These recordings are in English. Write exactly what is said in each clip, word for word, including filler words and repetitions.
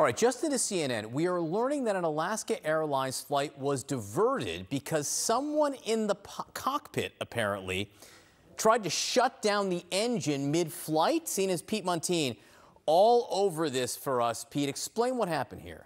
All right, just into C N N, we are learning that an Alaska Airlines flight was diverted because someone in the cockpit, apparently, tried to shut down the engine mid-flight. Seen as Pete Muntean all over this for us. Pete, explain what happened here.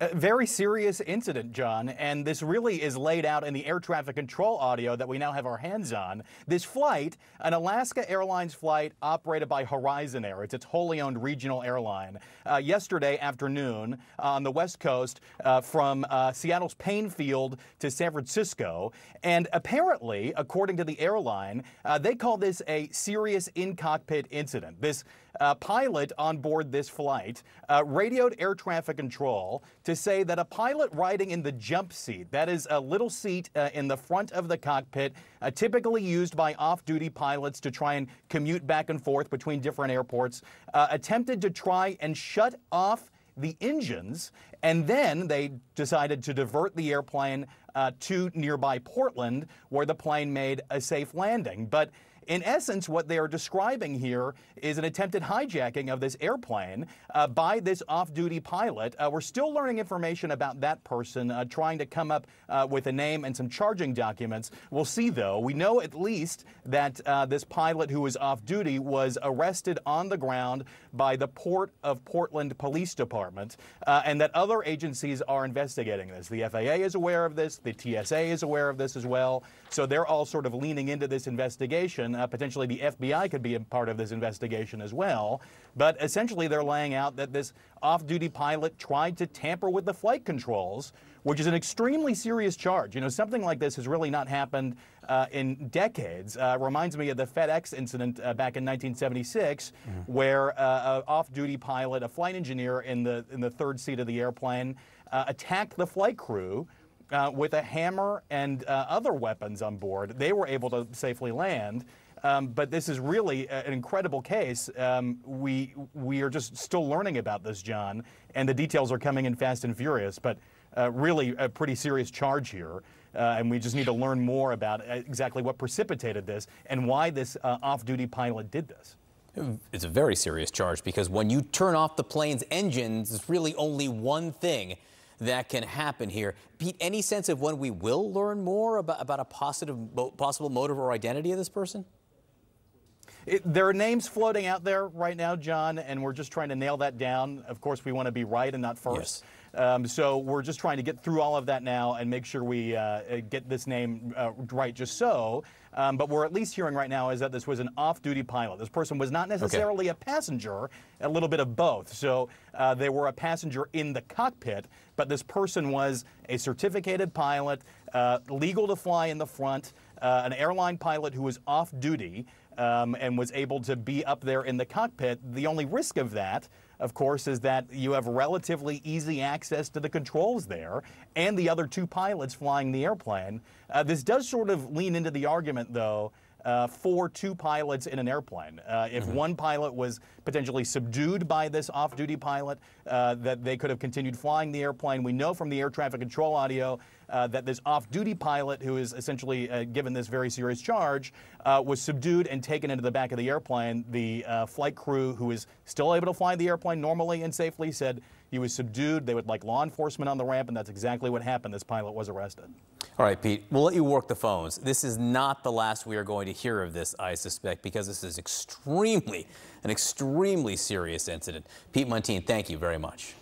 A very serious incident, John, and this really is laid out in the air traffic control audio that we now have our hands on. This flight, an Alaska Airlines flight operated by Horizon Air, it's its wholly owned regional airline, uh, yesterday afternoon on the West Coast uh, from uh, Seattle's Payne Field to San Francisco. And apparently, according to the airline, uh, they call this a serious in-cockpit incident. This uh, pilot on board this flight uh, radioed air traffic control to say that a pilot riding in the jump seat, that is a little seat uh, in the front of the cockpit, uh, typically used by off-duty pilots to try and commute back and forth between different airports, uh, attempted to try and shut off the engines, and then they decided to divert the airplane uh, to nearby Portland, where the plane made a safe landing. But in essence, what they are describing here is an attempted hijacking of this airplane uh, by this off-duty pilot. Uh, we're still learning information about that person, uh, trying to come up uh, with a name and some charging documents. We'll see, though. We know at least that uh, this pilot who was off-duty was arrested on the ground by the Port of Portland Police Department, uh, and that other agencies are investigating this. The F A A is aware of this. The T S A is aware of this as well. So they're all sort of leaning into this investigation. Uh, potentially the F B I could be a part of this investigation as well. But essentially they're laying out that this off-duty pilot tried to tamper with the flight controls, which is an extremely serious charge. You know, something like this has really not happened uh, in decades. Uh, reminds me of the FedEx incident uh, back in nineteen seventy-six, mm-hmm. where uh, an off-duty pilot, a flight engineer in the, in the third seat of the airplane, uh, attacked the flight crew uh, with a hammer and uh, other weapons on board. They were able to safely land. Um, but this is really an incredible case. Um, we we are just still learning about this, John, and the details are coming in fast and furious, but uh, really a pretty serious charge here. Uh, and we just need to learn more about exactly what precipitated this and why this uh, off-duty pilot did this. It's a very serious charge, because when you turn off the plane's engines, there's really only one thing that can happen here. Pete, any sense of when we will learn more about, about a positive, possible motive or identity of this person? It, there are names floating out there right now, John, and we're just trying to nail that down. Of course, we want to be right and not first. Yes. Um, so we're just trying to get through all of that now and make sure we uh, get this name uh, right just so. Um, but we're at least hearing right now is that this was an off-duty pilot. This person was not necessarily okay. a passenger, a little bit of both. So uh, they were a passenger in the cockpit, but this person was a certificated pilot, uh, legal to fly in the front, uh, an airline pilot who was off-duty, Um, and was able to be up there in the cockpit. The only risk of that, of course, is that you have relatively easy access to the controls there and the other two pilots flying the airplane. Uh, this does sort of lean into the argument, though, uh, for two pilots in an airplane. Uh, if mm-hmm. one pilot was potentially subdued by this off-duty pilot, uh, that they could have continued flying the airplane. We know from the air traffic control audio Uh, that this off-duty pilot, who is essentially uh, given this very serious charge, uh, was subdued and taken into the back of the airplane. The uh, flight crew, who is still able to fly the airplane normally and safely, said he was subdued. They would like law enforcement on the ramp, and that's exactly what happened. This pilot was arrested. All right, Pete, we'll let you work the phones. This is not the last we are going to hear of this, I suspect, because this is extremely, an extremely serious incident. Pete Muntean, thank you very much.